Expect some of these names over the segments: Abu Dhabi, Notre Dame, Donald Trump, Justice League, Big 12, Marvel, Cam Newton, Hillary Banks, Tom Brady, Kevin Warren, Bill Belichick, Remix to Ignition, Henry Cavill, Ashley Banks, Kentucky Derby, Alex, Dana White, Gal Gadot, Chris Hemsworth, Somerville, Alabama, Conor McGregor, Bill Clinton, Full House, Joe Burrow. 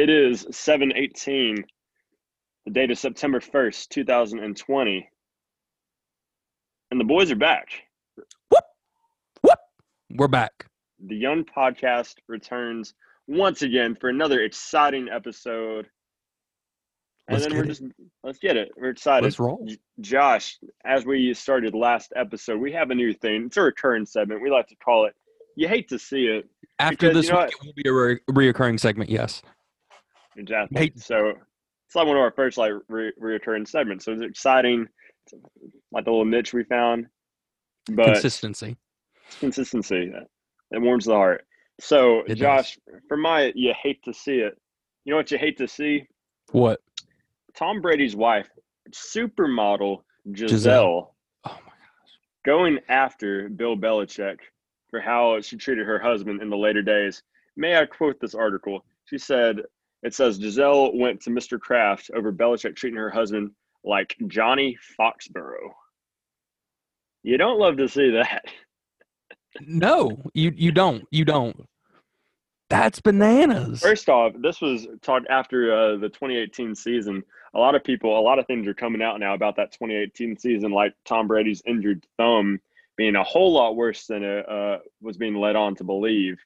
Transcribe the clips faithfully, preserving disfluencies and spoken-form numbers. It is seven eighteen. The date is September first, two thousand twenty. And the boys are back. Whoop, whoop. We're back. The Young Podcast returns once again for another exciting episode. And let's then we're it. just let's get it. We're excited. Let's roll. Josh, as we started last episode, we have a new thing. It's a recurring segment. We like to call it. You hate to see it. After because, this you know week, what? It will be a re- reoccurring segment. Yes. Exactly. Hate. So it's like one of our first like re- reoccurring segments. So it's exciting. It's like the little niche we found. But consistency. Consistency. It warms the heart. So it Josh, does. for my you hate to see it. You know what you hate to see? What? Tom Brady's wife, supermodel Giselle, Giselle. Oh my gosh. Going after Bill Belichick for how she treated her husband in the later days. May I quote this article? She said, it says, Giselle went to Mister Kraft over Belichick treating her husband like Johnny Foxborough. You don't love to see that. No, you, you don't. You don't. That's bananas. First off, this was talked after uh, the twenty eighteen season. A lot of people, a lot of things are coming out now about that twenty eighteen season, like Tom Brady's injured thumb being a whole lot worse than it uh, was being led on to believe.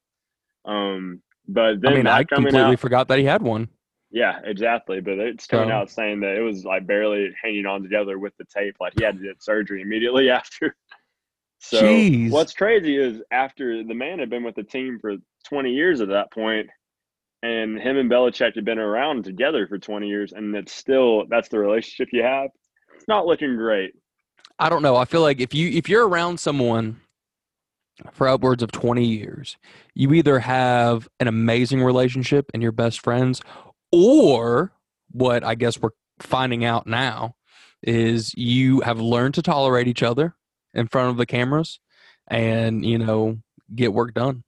Um, but then I mean, I completely out, forgot that he had one. Yeah, exactly. But it's coming so. out saying that it was like barely hanging on together with the tape. Like he had to get surgery immediately after. So Jeez. What's crazy is after the man had been with the team for twenty years at that point, and him and Belichick had been around together for twenty years, and that's still that's the relationship you have. It's not looking great. I don't know. I feel like if you if you're around someone for upwards of twenty years, you either have an amazing relationship and you're best friends, or what I guess we're finding out now is you have learned to tolerate each other in front of the cameras and, you know, get work done.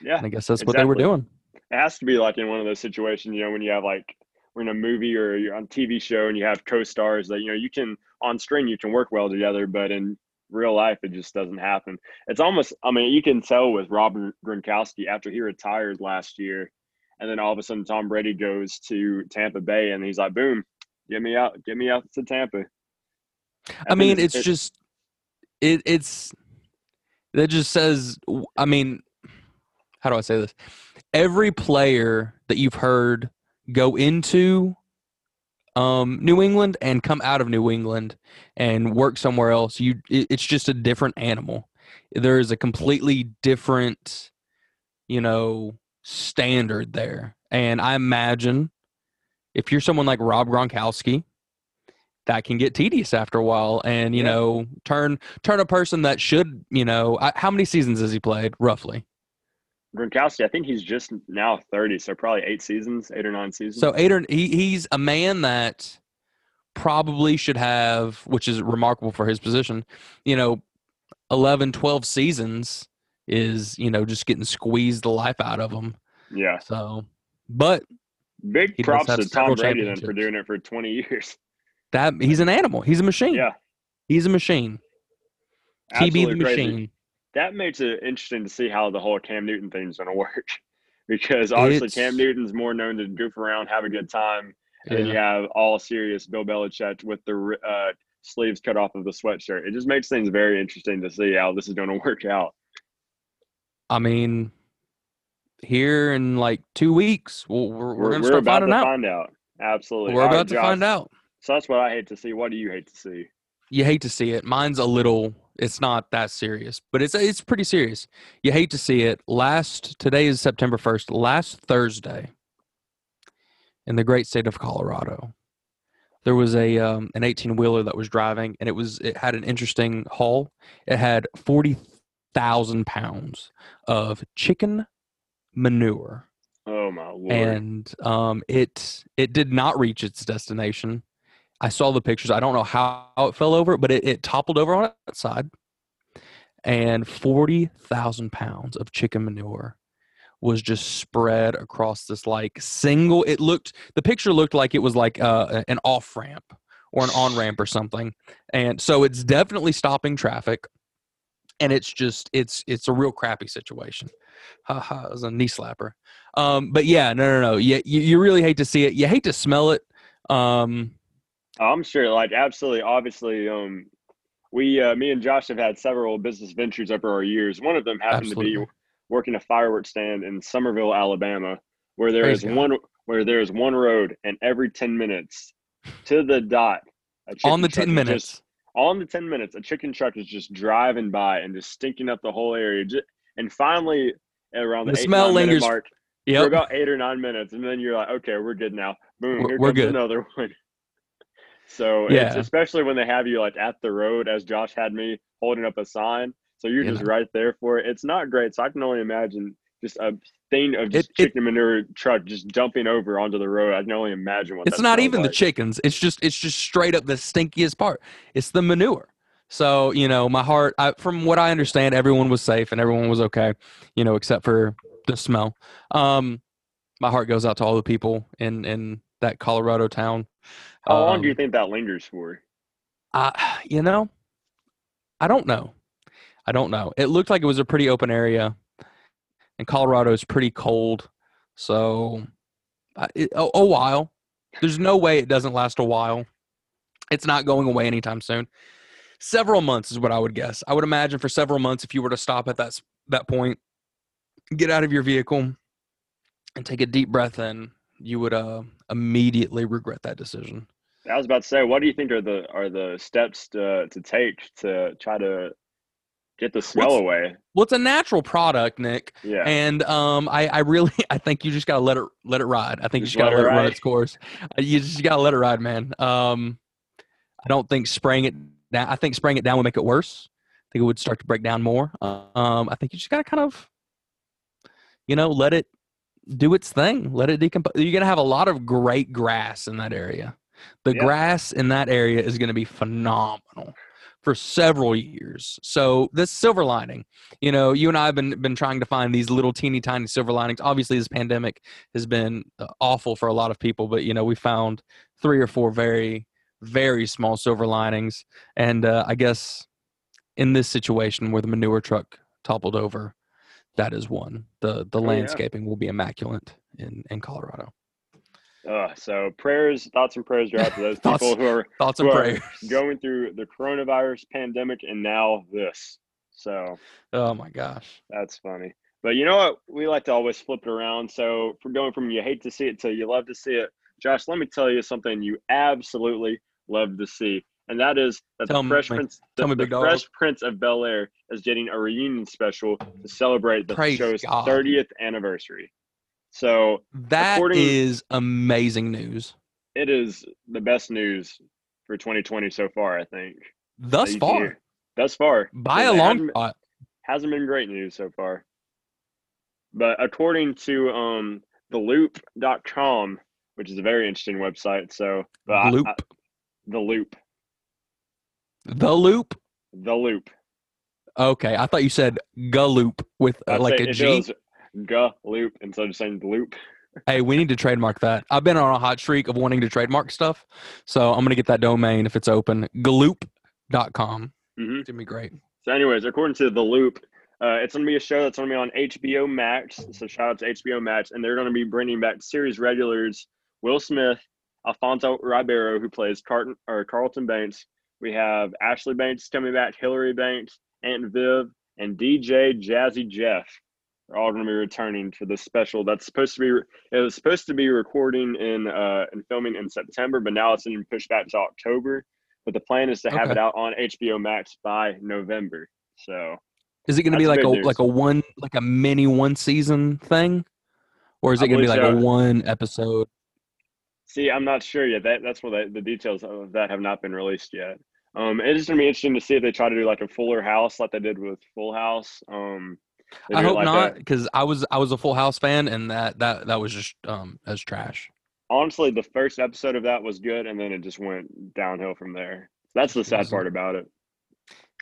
Yeah. And I guess that's exactly what they were doing. It has to be like in one of those situations, you know, when you have like, we're in a movie or you're on a T V show and you have co-stars that, you know, you can on screen, you can work well together, but in real life, it just doesn't happen. It's almost, I mean, you can tell with Robert Gronkowski after he retired last year. And then all of a sudden Tom Brady goes to Tampa Bay and he's like, boom, get me out, get me out to Tampa. I, I mean, it's, it's just, It it's that just says, I mean, how do I say this? Every player that you've heard go into um, New England and come out of New England and work somewhere else, you it, it's just a different animal. There is a completely different, you know, standard there. And I imagine if you're someone like Rob Gronkowski, that can get tedious after a while and, you yeah. know, turn turn a person that should, you know, I, how many seasons has he played roughly? Gronkowski, I think he's just now thirty, so probably eight seasons, eight or nine seasons. So eight or he, he's a man that probably should have, which is remarkable for his position, you know, eleven, twelve seasons is, you know, just getting squeezed the life out of him. Yeah. So, but. Big props to Tom Brady then for doing it for twenty years. That he's an animal. He's a machine. Yeah, he's a machine. Absolutely he be the crazy. machine. That makes it interesting to see how the whole Cam Newton thing's gonna work, because obviously it's, Cam Newton's more known to goof around, have a good time, yeah. and you have all serious Bill Belichick with the uh, sleeves cut off of the sweatshirt. It just makes things very interesting to see how this is gonna work out. I mean, here in like two weeks, we'll, we're we're gonna we're start about finding to out. Find out. Absolutely, we're all about right, to Josh. find out. So that's what I hate to see. What do you hate to see? You hate to see it. Mine's a little – it's not that serious, but it's it's pretty serious. You hate to see it. Last – today is September first. Last Thursday in the great state of Colorado, there was a um, an eighteen-wheeler that was driving, and it was it had an interesting haul. It had forty thousand pounds of chicken manure. Oh, my Lord. And um, it it did not reach its destination. I saw the pictures. I don't know how it fell over, but it, it toppled over on its side. And forty thousand pounds of chicken manure was just spread across this, like, single – it looked – the picture looked like it was, like, uh, an off-ramp or an on-ramp or something. And so it's definitely stopping traffic. And it's just, it's it's a real crappy situation. Ha ha, it was a knee slapper. Um, but yeah, no, no, no. Yeah, you, you really hate to see it. You hate to smell it. Um, I'm sure, like, absolutely, obviously, um, we, uh, me and Josh have had several business ventures over our years. One of them happened absolutely. to be working a fireworks stand in Somerville, Alabama, where there Praise is God. one where there is one road, and every ten minutes, to the dot, on the ten minutes. Just, on the ten minutes, a chicken truck is just driving by and just stinking up the whole area. And finally, around the, the eight, smell lingers mark, yep. for about eight or nine minutes, and then you're like, okay, we're good now. Boom, we're, here comes good. another one. So yeah. it's especially when they have you like at the road, as Josh had me, holding up a sign. So you're yeah. just right there for it. It's not great. So I can only imagine just a thing of just it, chicken it, manure truck just dumping over onto the road. I can only imagine what it's not even like. The chickens. It's just it's just straight up the stinkiest part. It's the manure. So, you know, my heart, I, from what I understand, everyone was safe and everyone was okay, you know, except for the smell. Um, my heart goes out to all the people in, in that Colorado town. How long um, do you think that lingers for? I, you know, I don't know. I don't know. It looked like it was a pretty open area, and Colorado is pretty cold. So uh, it, a, a while. There's no way it doesn't last a while. It's not going away anytime soon. Several months is what I would guess. I would imagine for several months, if you were to stop at that that point, get out of your vehicle and take a deep breath in, you would uh, immediately regret that decision. I was about to say, what do you think are the are the steps to, to take to try to get the smell well, away? Well, it's a natural product, Nick. Yeah. And um, I, I really, I think you just gotta let it let it ride. I think just you just gotta let it ride. run its course. You just gotta let it ride, man. Um, I don't think spraying it. Now, I think spraying it down would make it worse. I think it would start to break down more. Um, I think you just got to kind of, you know, let it do its thing. Let it decompose. You're going to have a lot of great grass in that area. The yeah. grass in that area is going to be phenomenal for several years. So this silver lining, you know, you and I have been, been trying to find these little teeny tiny silver linings. Obviously, this pandemic has been awful for a lot of people, but, you know, we found three or four very very small silver linings. And uh, I guess in this situation where the manure truck toppled over, that is one. The the oh, landscaping yeah. will be immaculate in, in Colorado. Uh, so prayers, thoughts and prayers are out to those thoughts, people who are, thoughts who and are prayers. going through the coronavirus pandemic and now this. So, oh my gosh. That's funny. But you know what? We like to always flip it around. So from going from you hate to see it to you love to see it, Josh, let me tell you something you absolutely love to see, and that is that tell the Fresh me, Prince, the, the Fresh Prince of Bel-Air is getting a reunion special to celebrate the Praise show's God. thirtieth anniversary. So that is amazing news. It is the best news for twenty twenty so far, I think. Thus far, year. thus far, by a long shot, hasn't been great news so far. But according to um, the loop dot com which is a very interesting website. So uh, loop. I, I, the loop. The loop? The loop. Okay. I thought you said galoop with uh, like a G. Galoop instead of saying loop. Hey, we need to trademark that. I've been on a hot streak of wanting to trademark stuff. So I'm going to get that domain if it's open. galoop dot com Mm-hmm. It's going to be great. So anyways, according to The Loop, Uh, it's going to be a show that's going to be on H B O Max. So shout out to H B O Max. And they're going to be bringing back series regulars Will Smith, Alfonso Ribeiro, who plays Carton, or Carlton Banks. We have Ashley Banks coming back, Hillary Banks, Aunt Viv, and D J Jazzy Jeff. They're all going to be returning for this special. That's supposed to be, it was supposed to be recording in uh, and filming in September, but now it's been pushed back to October. But the plan is to have okay. it out on H B O Max by November. So is it going to be like a news. like a one like a mini one season thing, or is it going to be like so. a one episode? See, I'm not sure yet. That that's where the, the details of that have not been released yet. Um, it's going to be interesting to see if they try to do like a Fuller House, like they did with Full House. Um, I hope like not, because I was I was a Full House fan, and that that that was just um as trash. Honestly, the first episode of that was good, and then it just went downhill from there. That's the sad part about it.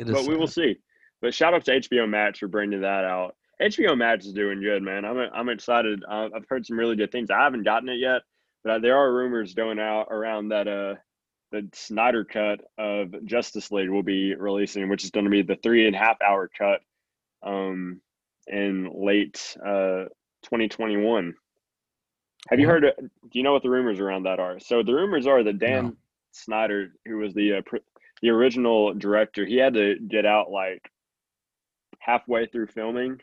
it but sad. we will see. But shout out to H B O Max for bringing that out. H B O Max is doing good, man. I'm I'm excited. I've heard some really good things. I haven't gotten it yet. But there are rumors going out around that uh, the Snyder cut of Justice League will be releasing, which is going to be the three and a half hour cut um, in late uh, twenty twenty-one. Have you heard, do you know what the rumors around that are? So the rumors are that Dan no. Snyder, who was the uh, pr- the original director, he had to get out like halfway through filming.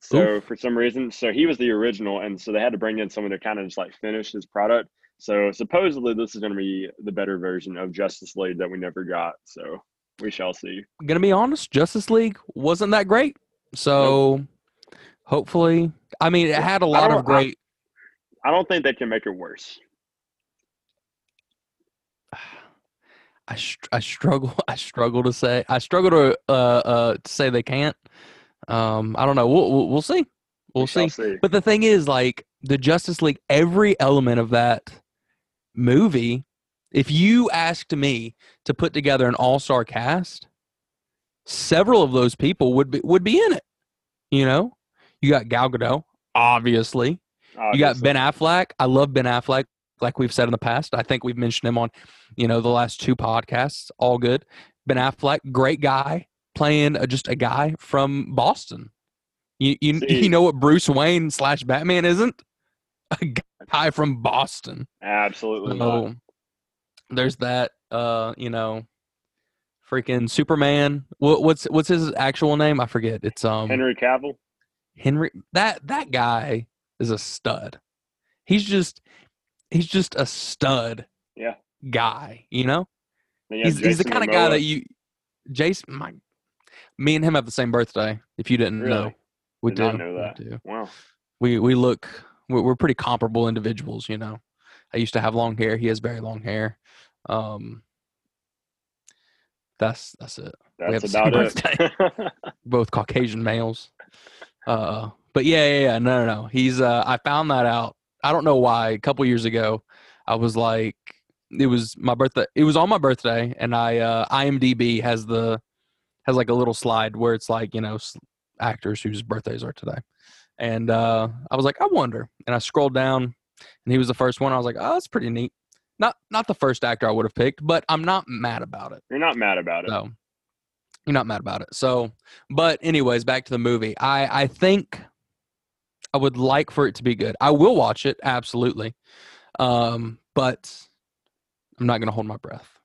So Oof. for some reason, so he was the original. And so they had to bring in someone to kind of just like finish his product. So supposedly this is going to be the better version of Justice League that we never got. So we shall see. I'm going to be honest, Justice League wasn't that great. So nope. hopefully, I mean, it had a lot of great. I, I don't think they can make it worse. I str- I struggle. I struggle to say. I struggle to uh, uh to say they can't. Um, I don't know. We'll we'll, we'll see. We'll see. see. But the thing is, like the Justice League, every element of that movie. If you asked me to put together an all-star cast, several of those people would be would be in it. You know, you got Gal Gadot, obviously. Obviously. You got Ben Affleck. I love Ben Affleck, like we've said in the past. I think we've mentioned him on, you know, the last two podcasts. All good. Ben Affleck, great guy, playing a, just a guy from Boston. You you, you know what Bruce Wayne slash Batman isn't? A guy from Boston. Absolutely so, not. There's that, uh, you know, freaking Superman. What, what's what's his actual name? I forget. It's um Henry Cavill. Henry that that guy. Is a stud. He's just he's just a stud yeah. guy, you know? You he's, he's the kind Momoa. Of guy that you Jason my me and him have the same birthday, if you didn't really? know. We did, did. Not know that. We do. Wow. We we look we're, we're pretty comparable individuals, you know. I used to have long hair, he has very long hair. Um that's that's it. That's about it. Both Caucasian males. Uh But yeah, yeah, yeah, no, no, no. He's. Uh, I found that out. I don't know why. A couple years ago, I was like, it was my birthday. It was on my birthday, and I uh, IMDb has the has like a little slide where it's like, you know, actors whose birthdays are today, and uh, I was like, I wonder. And I scrolled down, and he was the first one. I was like, oh, that's pretty neat. Not not the first actor I would have picked, but I'm not mad about it. You're not mad about it. No, you're not mad about it. So, but anyways, back to the movie. I I think. I would like for it to be good. I will watch it, absolutely. Um, but I'm not going to hold my breath.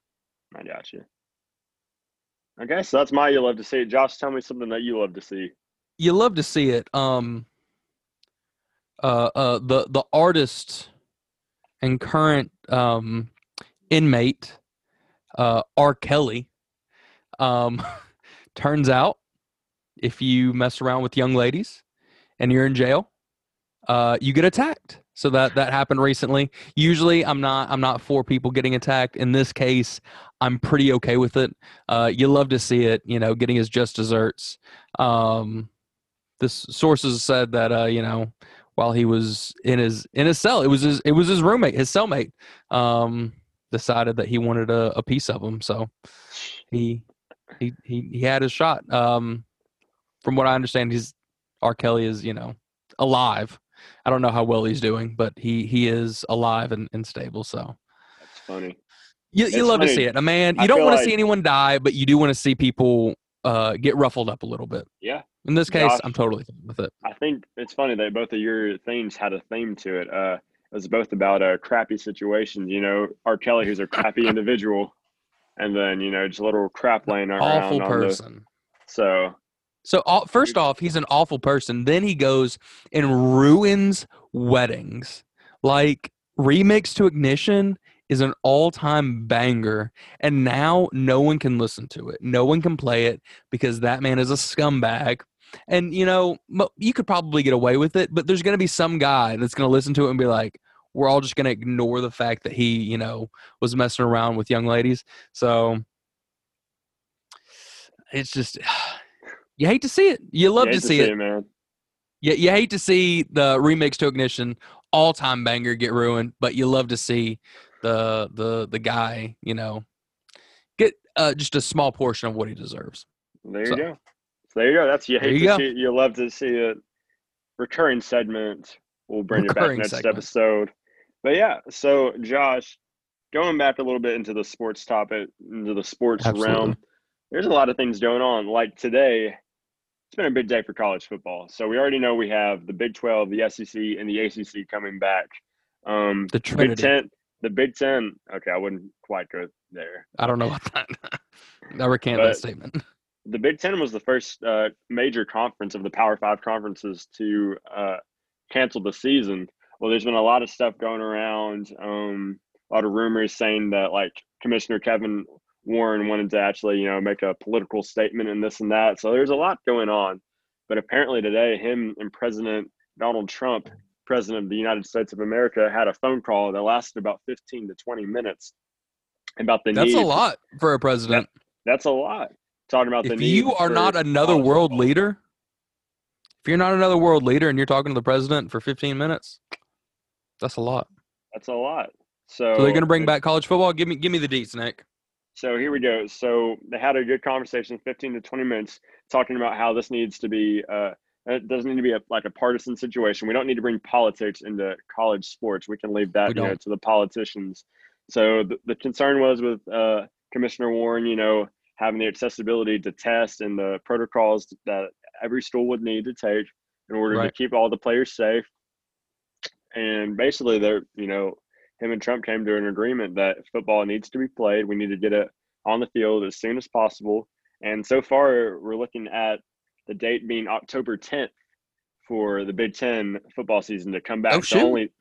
I got you. Okay, so that's my you love to see it. Josh, tell me something that you love to see. You love to see it. Um, uh, uh, the, the artist and current um, inmate, uh, R. Kelly, um, turns out if you mess around with young ladies and you're in jail, Uh, you get attacked. So that, that happened recently. Usually I'm not, I'm not for people getting attacked. In this case, I'm pretty okay with it. Uh, you love to see it, you know, getting his just desserts. Um, this sources said that, uh, you know, while he was in his, in his cell, it was his, it was his roommate, his cellmate, um, decided that he wanted a, a piece of him. So he, he, he, he had his shot. Um, from what I understand, he's, R. Kelly is, you know, alive. I don't know how well he's doing, but he, he is alive and, and stable. So that's funny. You you it's love funny. to see it, man. You I don't want like... to see anyone die, but you do want to see people uh, get ruffled up a little bit. Yeah. In this case, Gosh, I'm totally fine with it. I think it's funny that both of your themes had a theme to it. Uh, it was both about uh, crappy situations. You know, R. Kelly, who's a crappy individual, and then you know, just a little crap laying around. Awful person. On the, so. So first off, he's an awful person. Then he goes and ruins weddings. Like Remix to Ignition is an all-time banger, and now no one can listen to it. No one can play it because that man is a scumbag. And, you know, you could probably get away with it, but there's going to be some guy that's going to listen to it and be like, we're all just going to ignore the fact that he, you know, was messing around with young ladies. So it's just... You hate to see it. You love you to, see to see it, it man. Yeah, you, you hate to see the Remix to Ignition all-time banger get ruined, but you love to see the the the guy, you know, get uh, just a small portion of what he deserves. There so. you go. So there you go. That's you hate you to go. see it. You love to see it. Recurring segment. We'll bring Recurring it back next segment. episode. But yeah, so Josh, going back a little bit into the sports topic, into the sports Absolutely. realm, there's a lot of things going on. Like today, it's been a big day for college football. So we already know we have the Big twelve, the S E C, and the A C C coming back. Um, the Trinity. Big Ten, the Big Ten. Okay, I wouldn't quite go there. I don't know about that. I recant but that statement. The Big Ten was the first uh, major conference of the Power Five conferences to uh, cancel the season. Well, there's been a lot of stuff going around, um, a lot of rumors saying that, like, Commissioner Kevin Warren wanted to actually, you know, make a political statement and this and that. So there's a lot going on. But apparently today, him and President Donald Trump, President of the United States of America, had a phone call that lasted about fifteen to twenty minutes about the That's need. a lot for a president. That, that's a lot. Talking about the if need you are not another world football. leader, if you're not another world leader and you're talking to the president for fifteen minutes, that's a lot. That's a lot. So, so they're going to bring back college football? Give me give me the deets, Nick. So here we go. So they had a good conversation, fifteen to twenty minutes, talking about how this needs to be uh, – it doesn't need to be a, like a partisan situation. We don't need to bring politics into college sports. We can leave that you know, to the politicians. So the, the concern was with uh, Commissioner Warren, you know, having the accessibility to test and the protocols that every school would need to take in order right. to keep all the players safe. And basically, they're, you know, him and Trump came to an agreement that football needs to be played. We need to get it on the field as soon as possible. And so far, we're looking at the date being October tenth for the Big Ten football season to come back. Oh, so, only,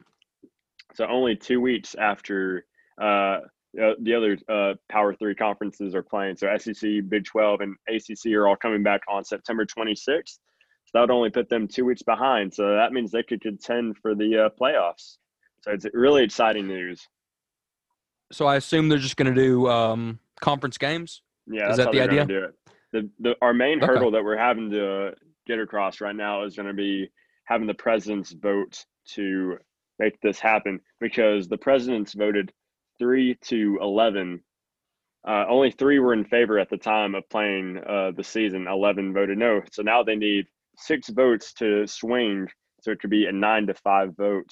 so only two weeks after uh, the other uh, Power Three conferences are playing. So S E C, Big twelve, and A C C are all coming back on September twenty-sixth. So that would only put them two weeks behind. So that means they could contend for the uh, playoffs. So it's really exciting news. So I assume they're just going to do um, conference games? Yeah, is that's that the idea? Do it. The, the, our main okay. hurdle that we're having to get across right now is going to be having the president's vote to make this happen, because the presidents voted three to eleven. Uh, only three were in favor at the time of playing uh, the season. eleven voted no. So now they need six votes to swing, so it could be a nine to five vote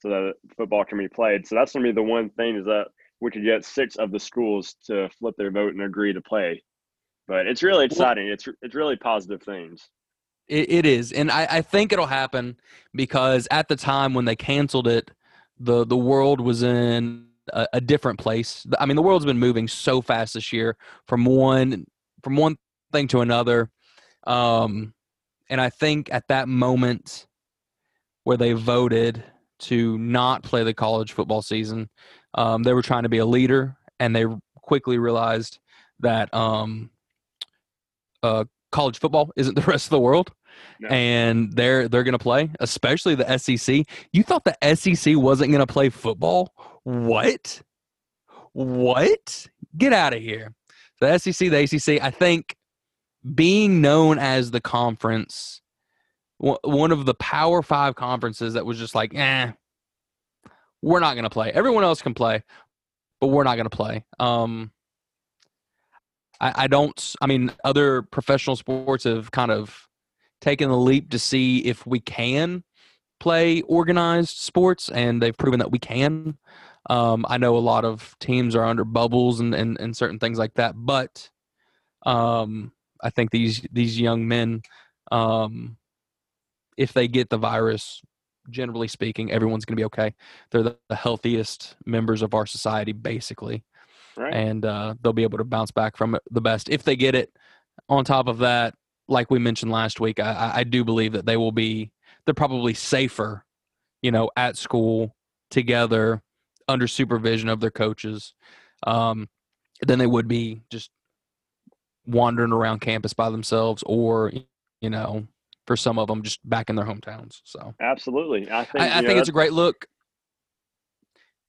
so that football can be played. So that's going to be the one thing, is that we could get six of the schools to flip their vote and agree to play. But it's really exciting. It's it's really positive things. It, it is. And I, I think it'll happen, because at the time when they canceled it, the, the world was in a, a different place. I mean, the world's been moving so fast this year from one from one thing to another. Um And I think at that moment where they voted to not play the college football season, um, they were trying to be a leader, and they quickly realized that um, uh, college football isn't the rest of the world, no. and they're they're going to play, especially the S E C. You thought the S E C wasn't going to play football? What? What? Get out of here. So the S E C, the A C C, I think – being known as the conference, one of the Power Five conferences that was just like, eh, we're not going to play. Everyone else can play, but we're not going to play. Um, I, I don't – I mean, other professional sports have kind of taken the leap to see if we can play organized sports, and they've proven that we can. Um, I know a lot of teams are under bubbles and, and, and certain things like that, but um, – I think these these young men, um, if they get the virus, generally speaking, everyone's going to be okay. They're the, the healthiest members of our society, basically. Right. And uh, they'll be able to bounce back from it the best if they get it. On top of that, like we mentioned last week, I, I do believe that they will be – they're probably safer, you know, at school, together, under supervision of their coaches, um, than they would be just – wandering around campus by themselves, or, you know, for some of them, just back in their hometowns. So absolutely. I think, I, I think it's a great look.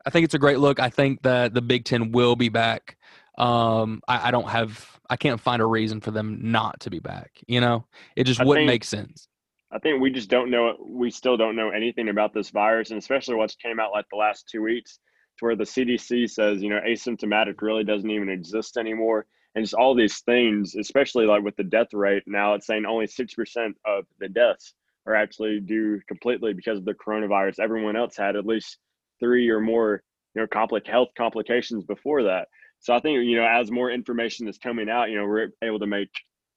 I think it's a great look. I think that the Big Ten will be back. Um, I, I don't have, I can't find a reason for them not to be back. You know, it just wouldn't make sense. I think we just don't know. We still don't know anything about this virus, and especially what's came out like the last two weeks to where the C D C says, you know, asymptomatic really doesn't even exist anymore. And just all these things, especially like with the death rate, now it's saying only six percent of the deaths are actually due completely because of the coronavirus. Everyone else had at least three or more you know, complex health complications before that. So I think, you know, as more information is coming out, you know, we're able to make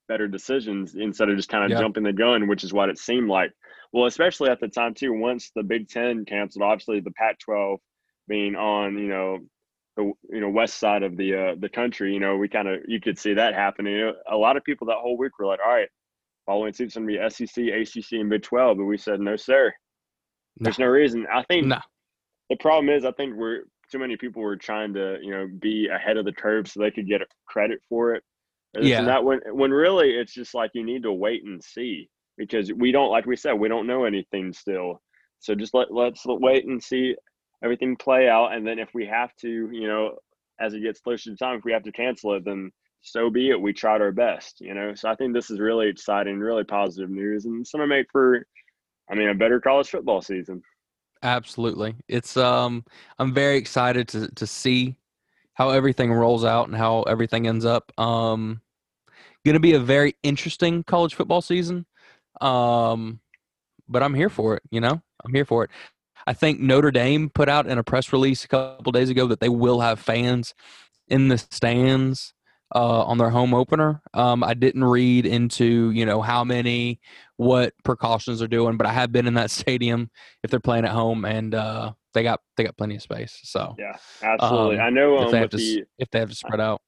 better decisions instead of just kind of yeah. jumping the gun, which is what it seemed like. Well, especially at the time too, once the Big Ten canceled, obviously the Pac twelve being on, you know, the you know west side of the uh, the country, you know, we kind of you could see that happening. A lot of people that whole week were like, all right, following season going to be S E C, A C C, and Big twelve, but we said no, sir. No. There's no reason. I think no. the problem is I think we're too many people were trying to, you know, be ahead of the curve so they could get credit for it. And yeah. That when when really it's just like you need to wait and see. Because we don't, like we said, we don't know anything still. So just let, let's wait and see everything play out. And then if we have to, you know, as it gets closer to time, if we have to cancel it, then so be it. We tried our best, you know. So I think this is really exciting, really positive news. And it's going to make for, I mean, a better college football season. Absolutely. It's, um, I'm very excited to, to see how everything rolls out and how everything ends up. Um, going to be a very interesting college football season. Um, but I'm here for it, you know, I'm here for it. I think Notre Dame put out in a press release a couple days ago that they will have fans in the stands, uh, on their home opener. Um, I didn't read into, you know, how many, what precautions are doing, but I have been in that stadium if they're playing at home and, uh, they got, they got plenty of space. So yeah, absolutely. Um, I know um, if, they have to, the, if they have to spread out.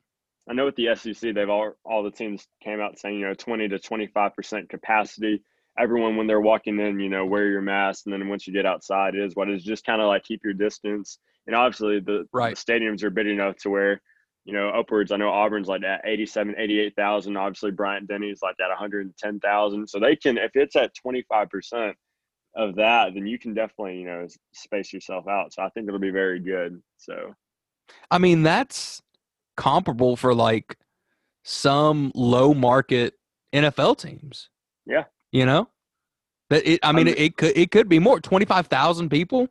I know with the S E C, they've all all the teams came out saying, you know, twenty to twenty-five percent capacity. Everyone, when they're walking in, you know, wear your mask. And then once you get outside, it is what it is. Just kind of like keep your distance. And obviously the, right. the stadiums are big enough to where, you know, upwards. I know Auburn's like at eighty-seven, eighty-eight thousand. Obviously, Bryant-Denny's like at one hundred ten thousand. So they can, if it's at twenty-five percent of that, then you can definitely, you know, space yourself out. So I think it'll be very good. So, I mean, that's comparable for like some low market N F L teams. Yeah. You know, that it, I mean, I mean, it could, it could be more twenty-five thousand people.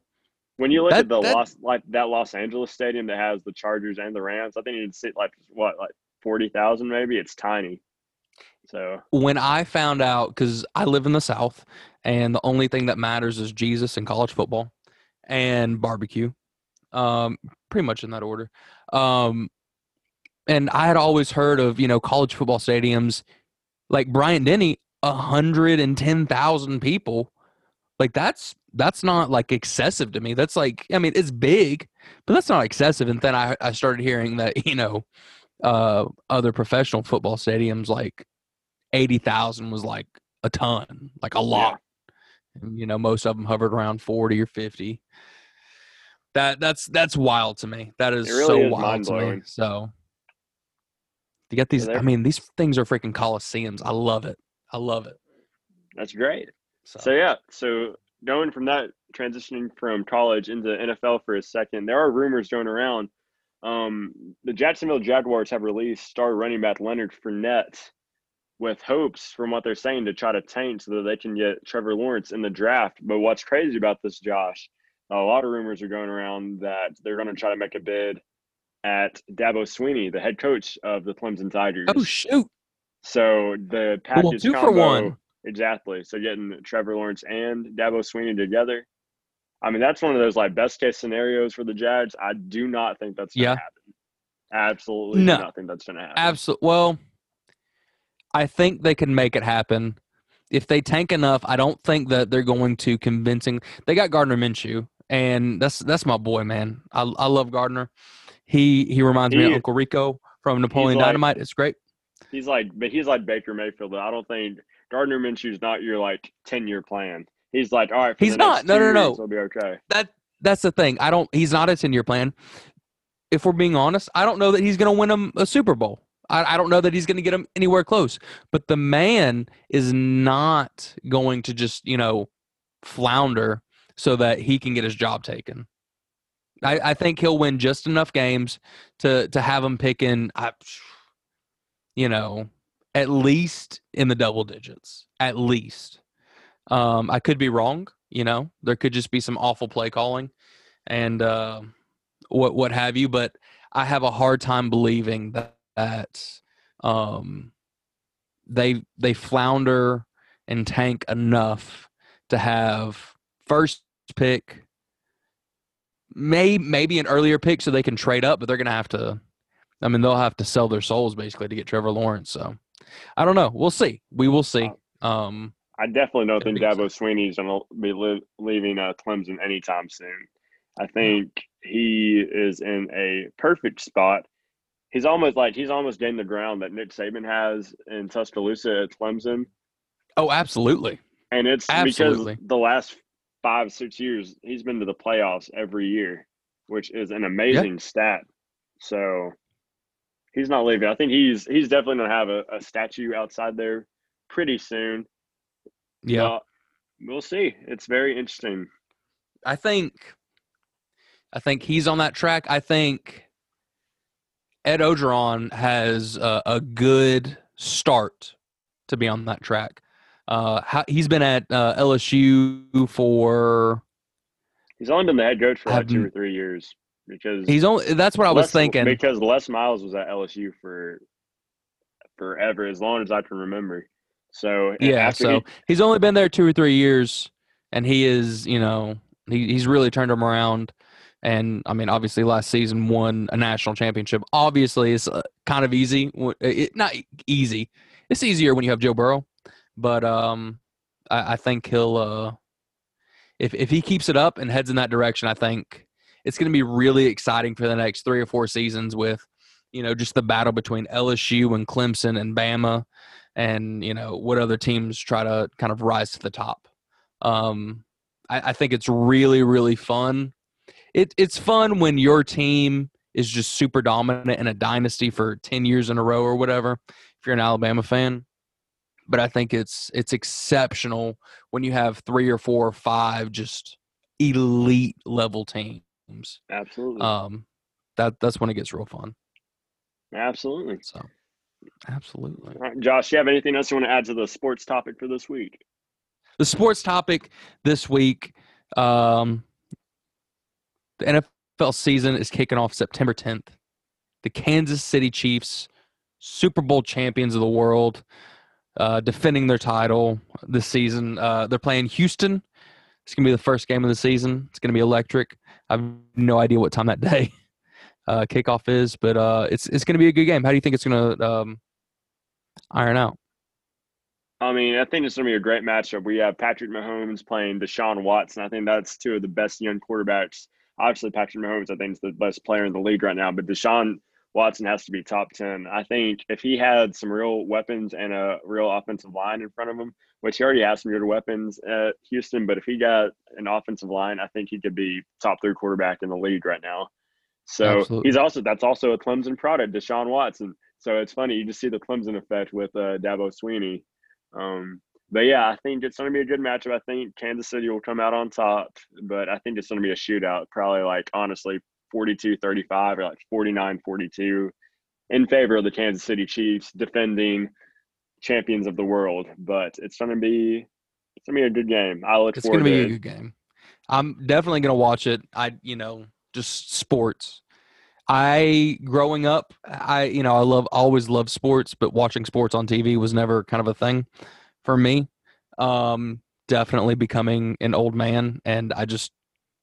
When you look that, at the that, Los, like that Los Angeles stadium that has the Chargers and the Rams, I think you'd sit like what, like forty thousand maybe. It's tiny. So when I found out, cause I live in the South and the only thing that matters is Jesus and college football and barbecue. Um, pretty much in that order. Um, And I had always heard of, you know, college football stadiums like Bryant-Denny, one hundred ten thousand people. Like that's that's not like excessive to me. That's like, I mean, it's big, but that's not excessive. And then I, I started hearing that, you know, uh, other professional football stadiums like eighty thousand was like a ton, like a lot. Yeah. And, you know, most of them hovered around forty or fifty. That that's that's wild to me. That is really so is wild to me. So. You got these, I mean, these things are freaking coliseums. I love it. I love it. That's great. So. so, yeah. So, going from that, transitioning from college into N F L for a second, there are rumors going around. Um, the Jacksonville Jaguars have released star running back Leonard Fournette with hopes, from what they're saying, to try to tank so that they can get Trevor Lawrence in the draft. But what's crazy about this, Josh, a lot of rumors are going around that they're going to try to make a bid at Dabo Swinney, the head coach of the Clemson Tigers. Oh, shoot. So the package well, two combo, for one. Exactly. So getting Trevor Lawrence and Dabo Swinney together. I mean, that's one of those, like, best-case scenarios for the Jags. I do not think that's going to yeah. happen. Absolutely no. do not think that's going to happen. Absolutely. Well, I think they can make it happen. If they tank enough, I don't think that they're going to convincing. They got Gardner Minshew, and that's that's my boy, man. I, I love Gardner. He he reminds he, me of Uncle Rico from Napoleon like, Dynamite. It's great. He's like, but he's like Baker Mayfield. I don't think Gardner Minshew's not your like ten year plan. He's like, all right, for he's the not. Next no, no, no. We'll be okay. That that's the thing. I don't. He's not a ten year plan. If we're being honest, I don't know that he's going to win him a Super Bowl. I, I don't know that he's going to get him anywhere close. But the man is not going to just you know flounder so that he can get his job taken. I, I think he'll win just enough games to, to have him picking, I, you know, at least in the double digits. At least. Um, I could be wrong. You know, there could just be some awful play calling and uh, what what have you. But I have a hard time believing that, that um, they they flounder and tank enough to have first pick may, maybe an earlier pick so they can trade up, but they're going to have to – I mean, they'll have to sell their souls basically to get Trevor Lawrence. So, I don't know. We'll see. We will see. Um, I definitely don't think Dabo Swinney's going to be li- leaving uh, Clemson anytime soon. I think he is in a perfect spot. He's almost like he's almost gained the ground that Nick Saban has in Tuscaloosa at Clemson. Oh, absolutely. And it's absolutely. Because the last five, six years, he's been to the playoffs every year, which is an amazing yeah. stat. So he's not leaving. I think he's he's definitely going to have a, a statue outside there pretty soon. Yeah. Uh, we'll see. It's very interesting. I think I think he's on that track. I think Ed Orgeron has a, a good start to be on that track. Uh, how, he's been at uh, L S U for. He's only been the head coach for like two or three years because he's only. That's what I was Les, thinking. Because Les Miles was at L S U for forever, as long as I can remember. So yeah, so he, he's only been there two or three years, and he is, you know, he, he's really turned him around. And, I mean, obviously last season won a national championship. Obviously, it's uh, kind of easy. It, not easy. It's easier when you have Joe Burrow. But um, I, I think he'll uh, – if if he keeps it up and heads in that direction, I think it's going to be really exciting for the next three or four seasons with, you know, just the battle between L S U and Clemson and Bama and, you know, what other teams try to kind of rise to the top. Um, I, I think it's really, really fun. It it's fun when your team is just super dominant in a dynasty for ten years in a row or whatever, if you're an Alabama fan. But I think it's it's exceptional when you have three or four or five just elite level teams. Absolutely. Um, that that's when it gets real fun. Absolutely. So, absolutely. All right, Josh, you have anything else you want to add to the sports topic for this week? The sports topic this week, um, the N F L season is kicking off September tenth. The Kansas City Chiefs, Super Bowl champions of the world, uh, defending their title this season. Uh, they're playing Houston. It's going to be the first game of the season. It's going to be electric. I have no idea what time that day uh, kickoff is, but uh, it's it's going to be a good game. How do you think it's going to um, iron out? I mean, I think it's going to be a great matchup. We have Patrick Mahomes playing Deshaun Watson. I think that's two of the best young quarterbacks. Obviously, Patrick Mahomes, I think, is the best player in the league right now. But Deshaun Watson has to be top ten. I think if he had some real weapons and a real offensive line in front of him, which he already has some good weapons at Houston, but if he got an offensive line, I think he could be top three quarterback in the league right now. So Absolutely. he's also that's also a Clemson product, Deshaun Watson. So it's funny. You just see the Clemson effect with uh, Dabo Swinney. Um But, yeah, I think it's going to be a good matchup. I think Kansas City will come out on top, but I think it's going to be a shootout, probably, like, honestly, forty-two thirty-five or, like, forty-nine forty-two in favor of the Kansas City Chiefs, defending champions of the world. But it's going to be it's going to be a good game. I look it's forward to it. It's going to be a good game. I'm definitely going to watch it. I, you know, just sports. I, growing up, I, you know, I love always loved sports, but watching sports on T V was never kind of a thing. For me, um, definitely becoming an old man, and I just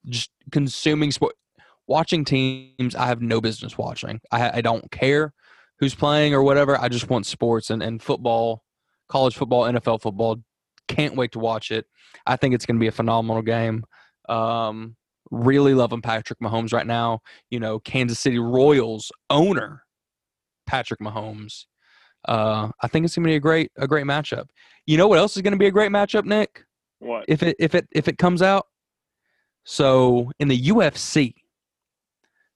just consuming sport, watching teams I have no business watching. I, I don't care who's playing or whatever. I just want sports and, and football, college football, N F L football. Can't wait to watch it. I think it's going to be a phenomenal game. Um, really loving Patrick Mahomes right now. You know, Kansas City Royals owner Patrick Mahomes. Uh, I think it's going to be a great, a great matchup. You know what else is going to be a great matchup, Nick? What? If it, if it, if it comes out. So in the U F C,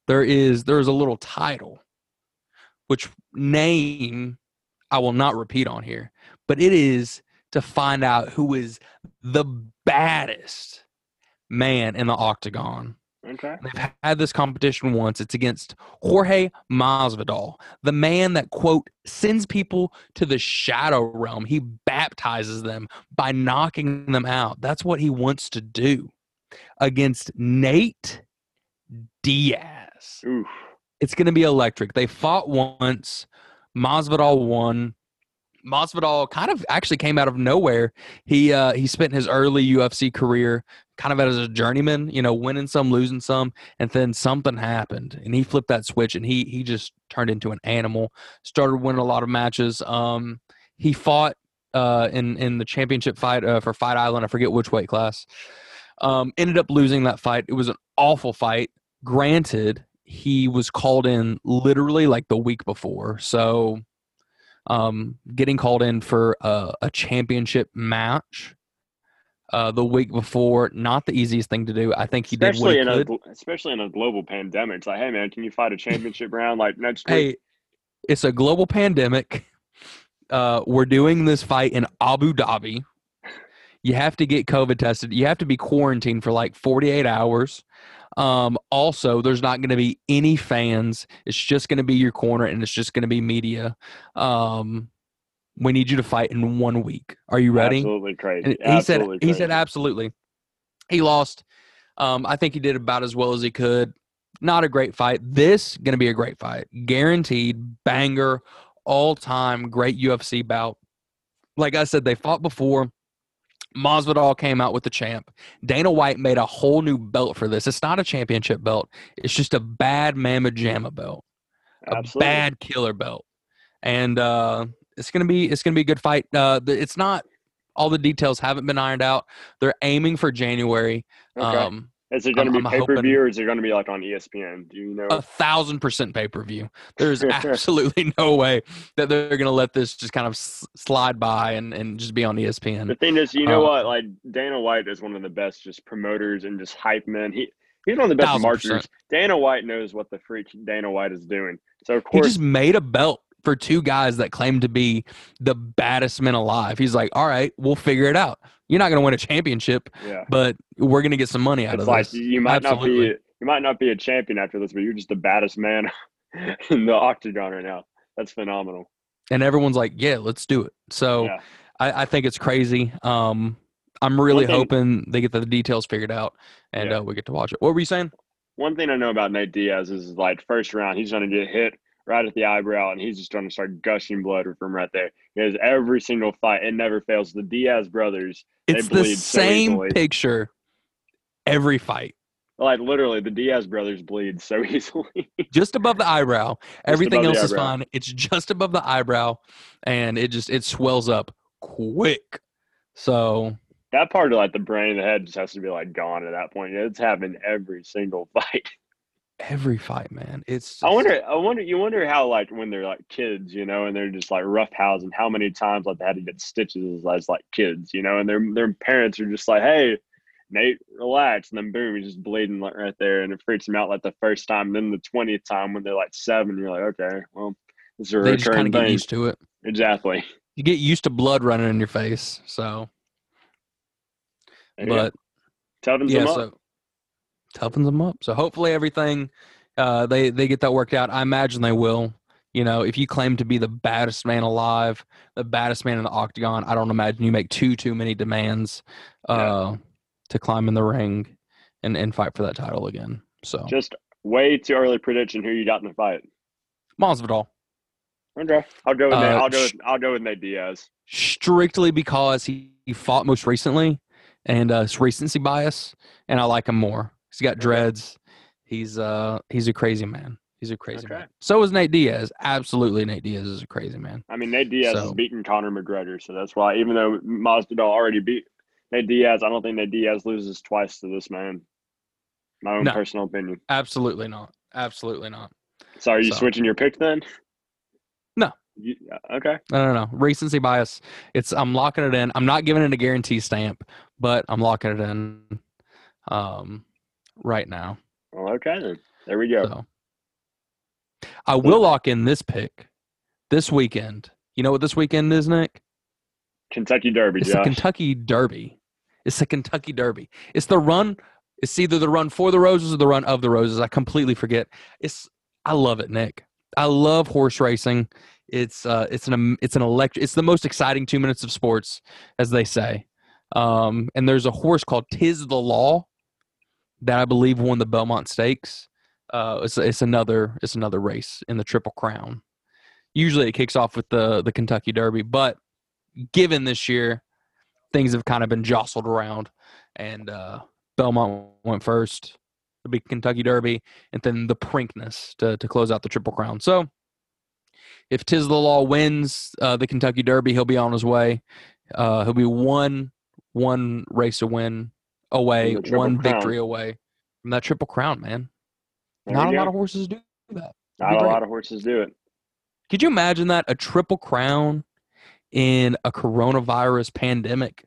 there is, there is a little title, which name I will not repeat on here, but it is to find out who is the baddest man in the octagon. Okay. They've had this competition once. It's against Jorge Masvidal, the man that, quote, sends people to the shadow realm. He baptizes them by knocking them out. That's what he wants to do against Nate Diaz. Oof. It's going to be electric. They fought once. Masvidal won. Masvidal kind of actually came out of nowhere. He uh, he spent his early U F C career kind of as a journeyman, you know, winning some, losing some, and then something happened, and he flipped that switch, and he he just turned into an animal. Started winning a lot of matches. Um, he fought uh, in in the championship fight uh, for Fight Island. I forget which weight class. Um, ended up losing that fight. It was an awful fight. Granted, he was called in literally like the week before, so. Um, getting called in for a, a championship match uh, the week before, not the easiest thing to do. I think he especially did what he in could. A, especially in a global pandemic. It's like, hey, man, can you fight a championship round like next hey, week? Hey, it's a global pandemic. Uh, we're doing this fight in Abu Dhabi. You have to get COVID tested. You have to be quarantined for like forty-eight hours. Um, also, there's not going to be any fans. It's just going to be your corner, and it's just going to be media. Um, we need you to fight in one week. Are you ready? Absolutely crazy. He absolutely said, crazy. He said, absolutely. He lost. Um, I think he did about as well as he could. Not a great fight. This going to be a great fight. Guaranteed banger, all-time great U F C bout. Like I said, they fought before. Masvidal came out with the champ. Dana White made a whole new belt for this. It's not a championship belt. It's just a bad mamma jamma belt, a Absolutely. bad killer belt, and uh, it's gonna be it's gonna be a good fight. Uh, it's not all the details haven't been ironed out. They're aiming for January. Okay. Um, is it gonna I'm, be pay per view or is it gonna be like on E S P N? Do you know? A thousand percent pay per view. There's absolutely no way that they're gonna let this just kind of s- slide by and, and just be on E S P N. The thing is, you know um, what? Like Dana White is one of the best just promoters and just hype men. He he's one of the best marketers. Percent. Dana White knows what the freak Dana White is doing. So of course he just made a belt for two guys that claim to be the baddest men alive. He's like, all right, we'll figure it out. You're not going to win a championship, yeah. but we're going to get some money out it's of like, this. You might Absolutely. not be you might not be a champion after this, but you're just the baddest man in the octagon right now. That's phenomenal. And everyone's like, yeah, let's do it. So yeah. I, I think it's crazy. Um, I'm really thing, hoping they get the details figured out and yeah. uh, we get to watch it. What were you saying? One thing I know about Nate Diaz is, like, first round, he's going to get hit right at the eyebrow, and he's just going to start gushing blood from right there. He has every single fight. It never fails. The Diaz brothers, it's they bleed the same so picture every fight. Like, literally, the Diaz brothers bleed so easily. Just above the eyebrow. Everything else is fine. It's just above the eyebrow, and it just it swells up quick. So that part of, like, the brain and the head just has to be, like, gone at that point. It's happened every single fight. Every fight, man. It's. Just, I wonder. I wonder. You wonder how, like, when they're like kids, you know, and they're just like roughhousing, how many times like they had to get stitches as like kids, you know, and their their parents are just like, "Hey, Nate, relax," and then boom, he's just bleeding like right there, and it freaks him out like the first time. And then the twentieth time when they're like seven, you're like, "Okay, well, this is a recurring thing." They just kind of get used to it. Exactly. You get used to blood running in your face, so. There but. Toughens yeah, them up. So, toughens them up. So hopefully everything uh, they, they get that worked out. I imagine they will. You know, if you claim to be the baddest man alive, the baddest man in the octagon, I don't imagine you make too, too many demands uh, yeah. to climb in the ring and, and fight for that title again. So just way too early prediction who you got in the fight. Masvidal. Okay. I'll go with uh, Nate. I'll go with, I'll go with Nate Diaz. Strictly because he, he fought most recently and uh, it's recency bias, and I like him more. He's got dreads. He's uh he's a crazy man. He's a crazy okay. man. So is Nate Diaz. Absolutely, Nate Diaz is a crazy man. I mean, Nate Diaz so. has beaten Conor McGregor, so that's why. Even though Masvidal already beat Nate Diaz, I don't think Nate Diaz loses twice to this man. My own no, personal opinion. Absolutely not. Absolutely not. So are you so. switching your pick then? No. You, okay. No, no, no. Recency bias. It's I'm locking it in. I'm not giving it a guarantee stamp, but I'm locking it in. Um. Right now. Well, okay, then. There we go. So, I will lock in this pick this weekend. You know what this weekend is, Nick? Kentucky Derby, It's Josh. the Kentucky Derby. It's the Kentucky Derby. It's the run. It's either the run for the roses or the run of the roses. I completely forget. It's. I love it, Nick. I love horse racing. It's uh, it's an it's an electric. It's the most exciting two minutes of sports, as they say. Um, and there's a horse called Tis the Law that I believe won the Belmont Stakes. Uh, it's, it's another it's another race in the Triple Crown. Usually it kicks off with the, the Kentucky Derby, but given this year, things have kind of been jostled around, and uh, Belmont went first, the big Kentucky Derby, and then the Prinkness to, to close out the Triple Crown. So if Tis the Law wins uh, the Kentucky Derby, he'll be on his way. Uh, he'll be one one race to win away, one victory away from that Triple Crown, man. Not a lot of horses do that. Not a lot of horses do it. Could you imagine that? A Triple Crown in a coronavirus pandemic?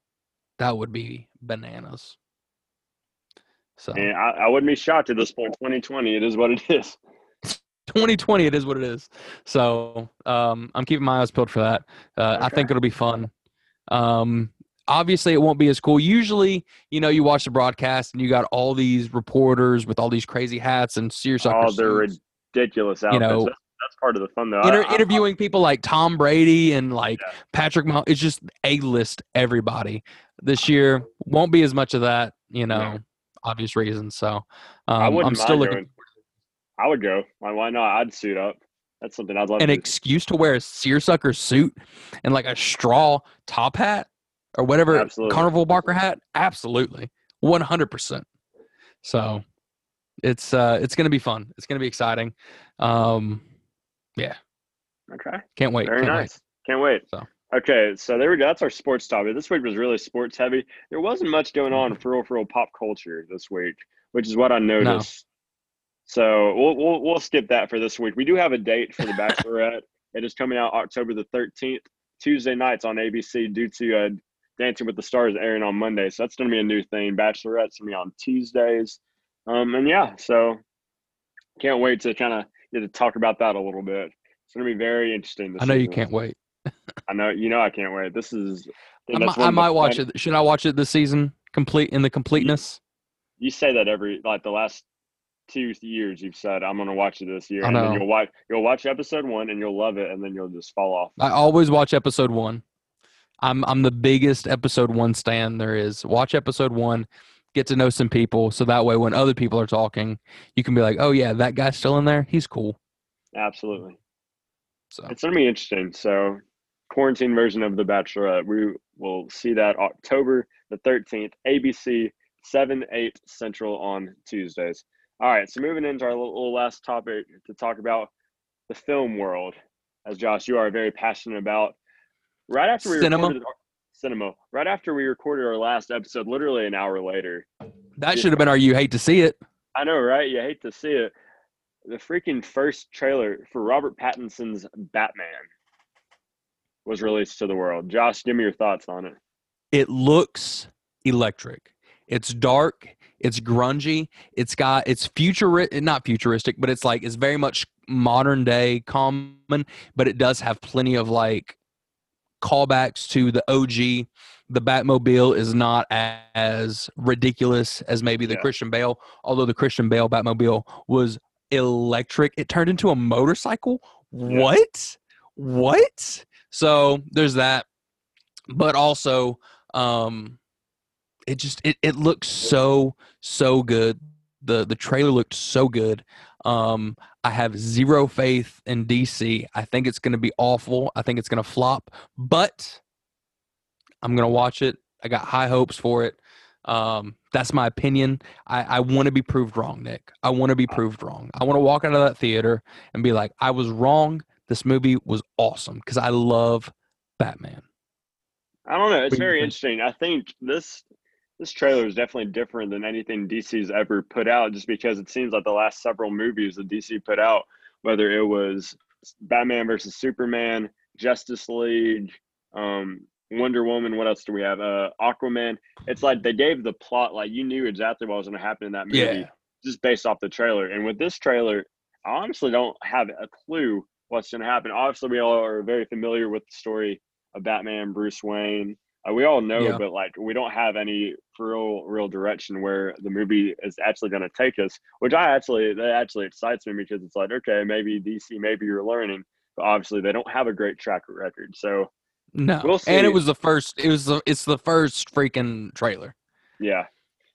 That would be bananas. So, and I, I wouldn't be shocked at this point. twenty twenty, it is what it is. twenty twenty, it is what it is. So um, I'm keeping my eyes peeled for that. Uh, okay. I think it'll be fun. Um, obviously, it won't be as cool. Usually, you know, you watch the broadcast and you got all these reporters with all these crazy hats and seersucker suits. Oh, they're ridiculous outfits. You know, that's part of the fun, though. Inter- interviewing people like Tom Brady and like yeah. Patrick Mahomes. It's just A-list everybody. This year won't be as much of that, you know, yeah. obvious reasons. So um, I I'm still looking. Going. I would go. Why, why not? I'd suit up. That's something I'd love An to do. An excuse to wear a seersucker suit and like a straw top hat or whatever. Absolutely. Carnival barker hat. Absolutely. one hundred percent. So it's, uh, it's going to be fun. It's going to be exciting. Um, Yeah. Okay. Can't wait. Very Can't nice. Wait. Can't wait. So. Okay, so there we go. That's our sports topic. This week was really sports heavy. There wasn't much going on for real, for real pop culture this week, which is what I noticed. No. So we'll, we'll we'll skip that for this week. We do have a date for The Bachelorette. It is coming out October the thirteenth, Tuesday nights on A B C due to uh, Dancing with the Stars airing on Monday. So that's going to be a new thing. Bachelorette's going to be on Tuesdays. Um, and, yeah, so can't wait to kind of – to talk about that a little bit. It's going to be very interesting. This I know season. You can't wait. I know you know I can't wait. This is. I, I, I might watch it. Should I watch it this season? Complete in the completeness. You, you say that every like the last two years. You've said I'm going to watch it this year. I know. And then you'll watch. You'll watch episode one and you'll love it, and then you'll just fall off. I always watch episode one. I'm I'm the biggest episode one stan there is. Watch episode one. Get to know some people, so that way when other people are talking, you can be like, oh, yeah, that guy's still in there. He's cool. Absolutely. So it's going to be interesting. So quarantine version of The Bachelorette. We will see that October the thirteenth, A B C, seven, eight Central on Tuesdays. All right, so moving into our little last topic to talk about the film world, as Josh, you are very passionate about. Right after we Cinema. recorded – Cinema. Right after we recorded our last episode, literally an hour later. That should have been our You Hate to See It. I know, right? You hate to see it. The freaking first trailer for Robert Pattinson's Batman was released to the world. Josh, give me your thoughts on it. It looks electric. It's dark. It's grungy. It's got, it's futuristic, not futuristic, but it's like, it's very much modern day common, but it does have plenty of like, callbacks to the O G. The Batmobile is not as ridiculous as maybe the yeah. Christian Bale, although the Christian Bale Batmobile was electric. It turned into a motorcycle. Yeah. What? What? So there's that. But also, um, it just it, it looks so, so good. The the trailer looked so good. Um, I have zero faith in D C. I think it's going to be awful. I think it's going to flop, but I'm going to watch it. I got high hopes for it. Um, that's my opinion. I, I want to be proved wrong, Nick. I want to be proved wrong. I want to walk out of that theater and be like, I was wrong. This movie was awesome because I love Batman. I don't know. It's very interesting. I think this... This trailer is definitely different than anything D C's ever put out, just because it seems like the last several movies that D C put out, whether it was Batman versus Superman, Justice League, um, Wonder Woman, what else do we have? Uh, Aquaman. It's like they gave the plot, like you knew exactly what was going to happen in that movie yeah. just based off the trailer. And with this trailer, I honestly don't have a clue what's going to happen. Obviously, we all are very familiar with the story of Batman, Bruce Wayne. We all know, yeah. but like we don't have any real, real direction where the movie is actually going to take us. Which I actually, that actually excites me because it's like, okay, maybe D C, maybe you're learning, but obviously they don't have a great track record. So no, we'll see. And it was the first. It was the. It's the first freaking trailer. Yeah.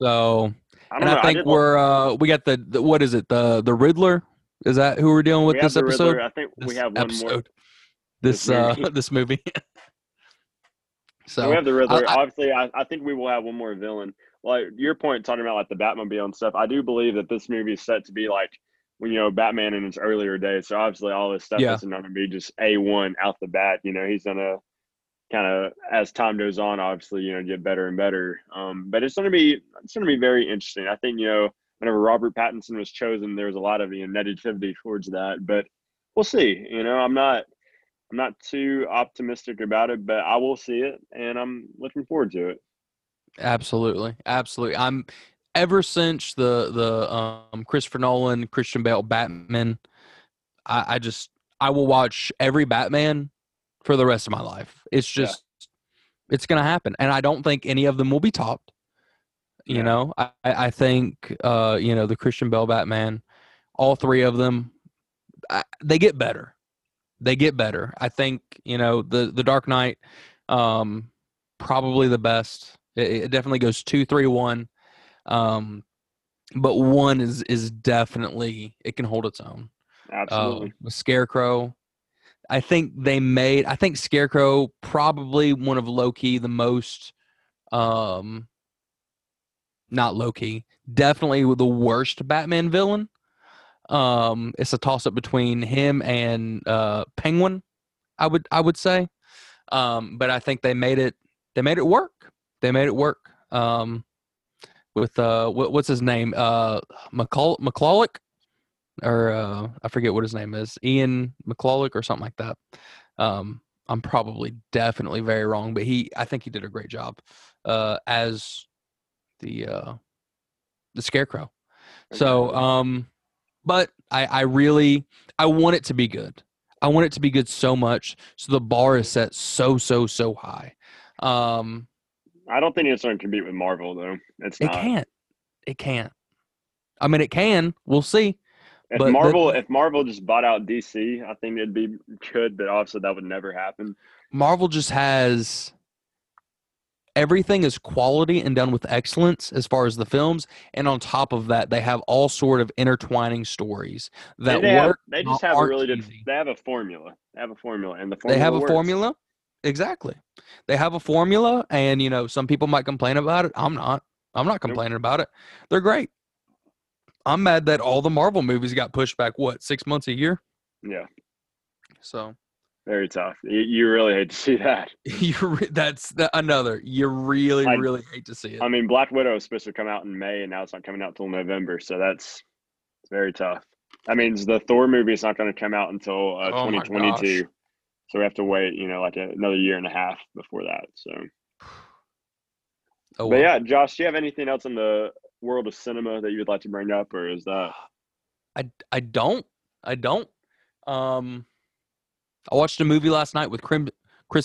So I don't and know, I think I we're uh, we got the, the what is it the the Riddler? Is that who we're dealing with we this episode? Riddler. I think we this have one episode. more. this this movie. Uh, this movie. So we have the Riddler. I, I, Obviously, I, I think we will have one more villain. Like your point, talking about like the Batmobile and stuff. I do believe that this movie is set to be like, you know, Batman in its earlier days. So obviously, all this stuff yeah. isn't going to be just A one out the bat. You know, he's going to kind of, as time goes on, obviously, you know, get better and better. Um, but it's going to be it's going to be very interesting. I think, you know, whenever Robert Pattinson was chosen, there was a lot of you know, negativity towards that. But we'll see. You know, I'm not. I'm not too optimistic about it, but I will see it, and I'm looking forward to it. Absolutely, absolutely. I'm ever since the the um, Christopher Nolan, Christian Bale Batman, I, I just I will watch every Batman for the rest of my life. It's just yeah. it's gonna happen, and I don't think any of them will be topped. You yeah. know, I I think uh, you know the Christian Bale Batman, all three of them, I, they get better. They get better. I think, you know, the, the Dark Knight, um, probably the best. It, it definitely goes two, three, one. Um, but one is, is definitely, it can hold its own. Absolutely. Uh, Scarecrow. I think they made, I think Scarecrow probably one of Loki the most, um, not Loki, definitely the worst Batman villain. Um, it's a toss up between him and uh, Penguin, I would I would say, um, but I think they made it they made it work. They made it work um, with uh, what, what's his name uh, McCall McCulloch or uh, I forget what his name is, Ian McCulloch or something like that. Um, I'm probably definitely very wrong, but he I think he did a great job uh, as the uh, the Scarecrow. So. Um, But I, I really – I want it to be good. I want it to be good so much. So the bar is set so, so, so high. Um, I don't think it's going to compete with Marvel, though. It's not. It can't. It can't. I mean, it can. We'll see. If but Marvel the, if Marvel just bought out D C, I think it'd be good, but obviously that would never happen. Marvel just has – everything is quality and done with excellence as far as the films, and on top of that, they have all sort of intertwining stories that they work. Have, they just have a really good. They have a formula. They have a formula, and the formula they have works. a formula. Exactly, they have a formula, and you know some people might complain about it. I'm not. I'm not complaining nope. about it. They're great. I'm mad that all the Marvel movies got pushed back. What, six months a year? Yeah. So. Very tough. You really hate to see that. you re- that's the, another. You really, I, really hate to see it. I mean, Black Widow is supposed to come out in May, and now it's not coming out till November. So that's very tough. That means the Thor movie is not going to come out until uh, oh twenty twenty-two. So we have to wait, you know, like a, another year and a half before that. So, oh, wow. But yeah, Josh, do you have anything else in the world of cinema that you would like to bring up, or is that? I I don't. I don't. Um. I watched a movie last night with Chris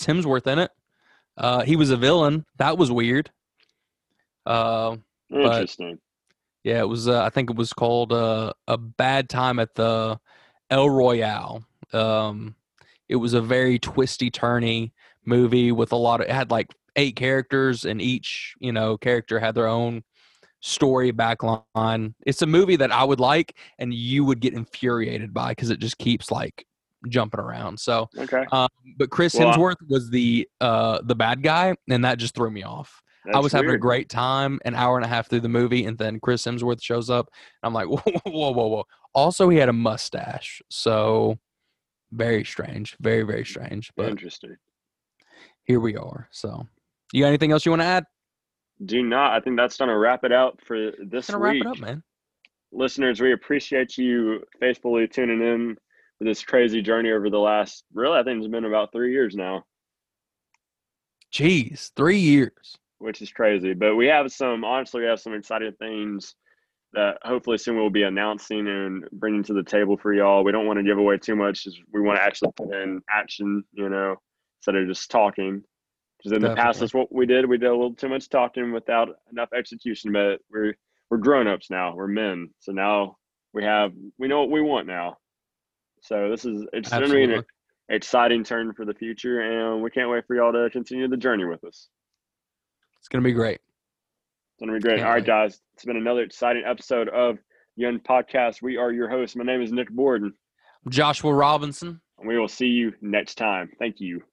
Hemsworth in it. Uh, he was a villain. That was weird. Uh, Interesting. But, yeah, it was. Uh, I think it was called uh, "A Bad Time at the El Royale." Um, it was a very twisty, turny movie with a lot of. It had like eight characters, and each you know character had their own story backline. It's a movie that I would like, and you would get infuriated by because it just keeps like. Jumping around, so okay. Um, but Chris well, Hemsworth was the uh, the bad guy, and that just threw me off. I was having weird. a great time, an hour and a half through the movie, and then Chris Hemsworth shows up. And I'm like, whoa, whoa, whoa, whoa! Also, he had a mustache, so very strange, very, very strange. But interesting. Here we are. So, you got anything else you want to add? Do not. I think that's gonna wrap it out for this gonna week. Wrap it up, man. Listeners, we appreciate you faithfully tuning in. This crazy journey over the last really I think it's been about three years now. Jeez, three years. Which is crazy. But we have some honestly we have some exciting things that hopefully soon we'll be announcing and bringing to the table for y'all. We don't want to give away too much. We want to actually put in action, you know, instead of just talking. Because in Definitely. the past that's what we did. We did a little too much talking without enough execution, but we're we're grown ups now. We're men. So now we have we know what we want now. So this is it's going to be an exciting turn for the future, and we can't wait for y'all to continue the journey with us. It's going to be great. It's going to be great. Can't All right, wait. guys. It's been another exciting episode of Young Podcast. We are your hosts. My name is Nick Borden. I'm Joshua Robinson. and we will see you next time. Thank you.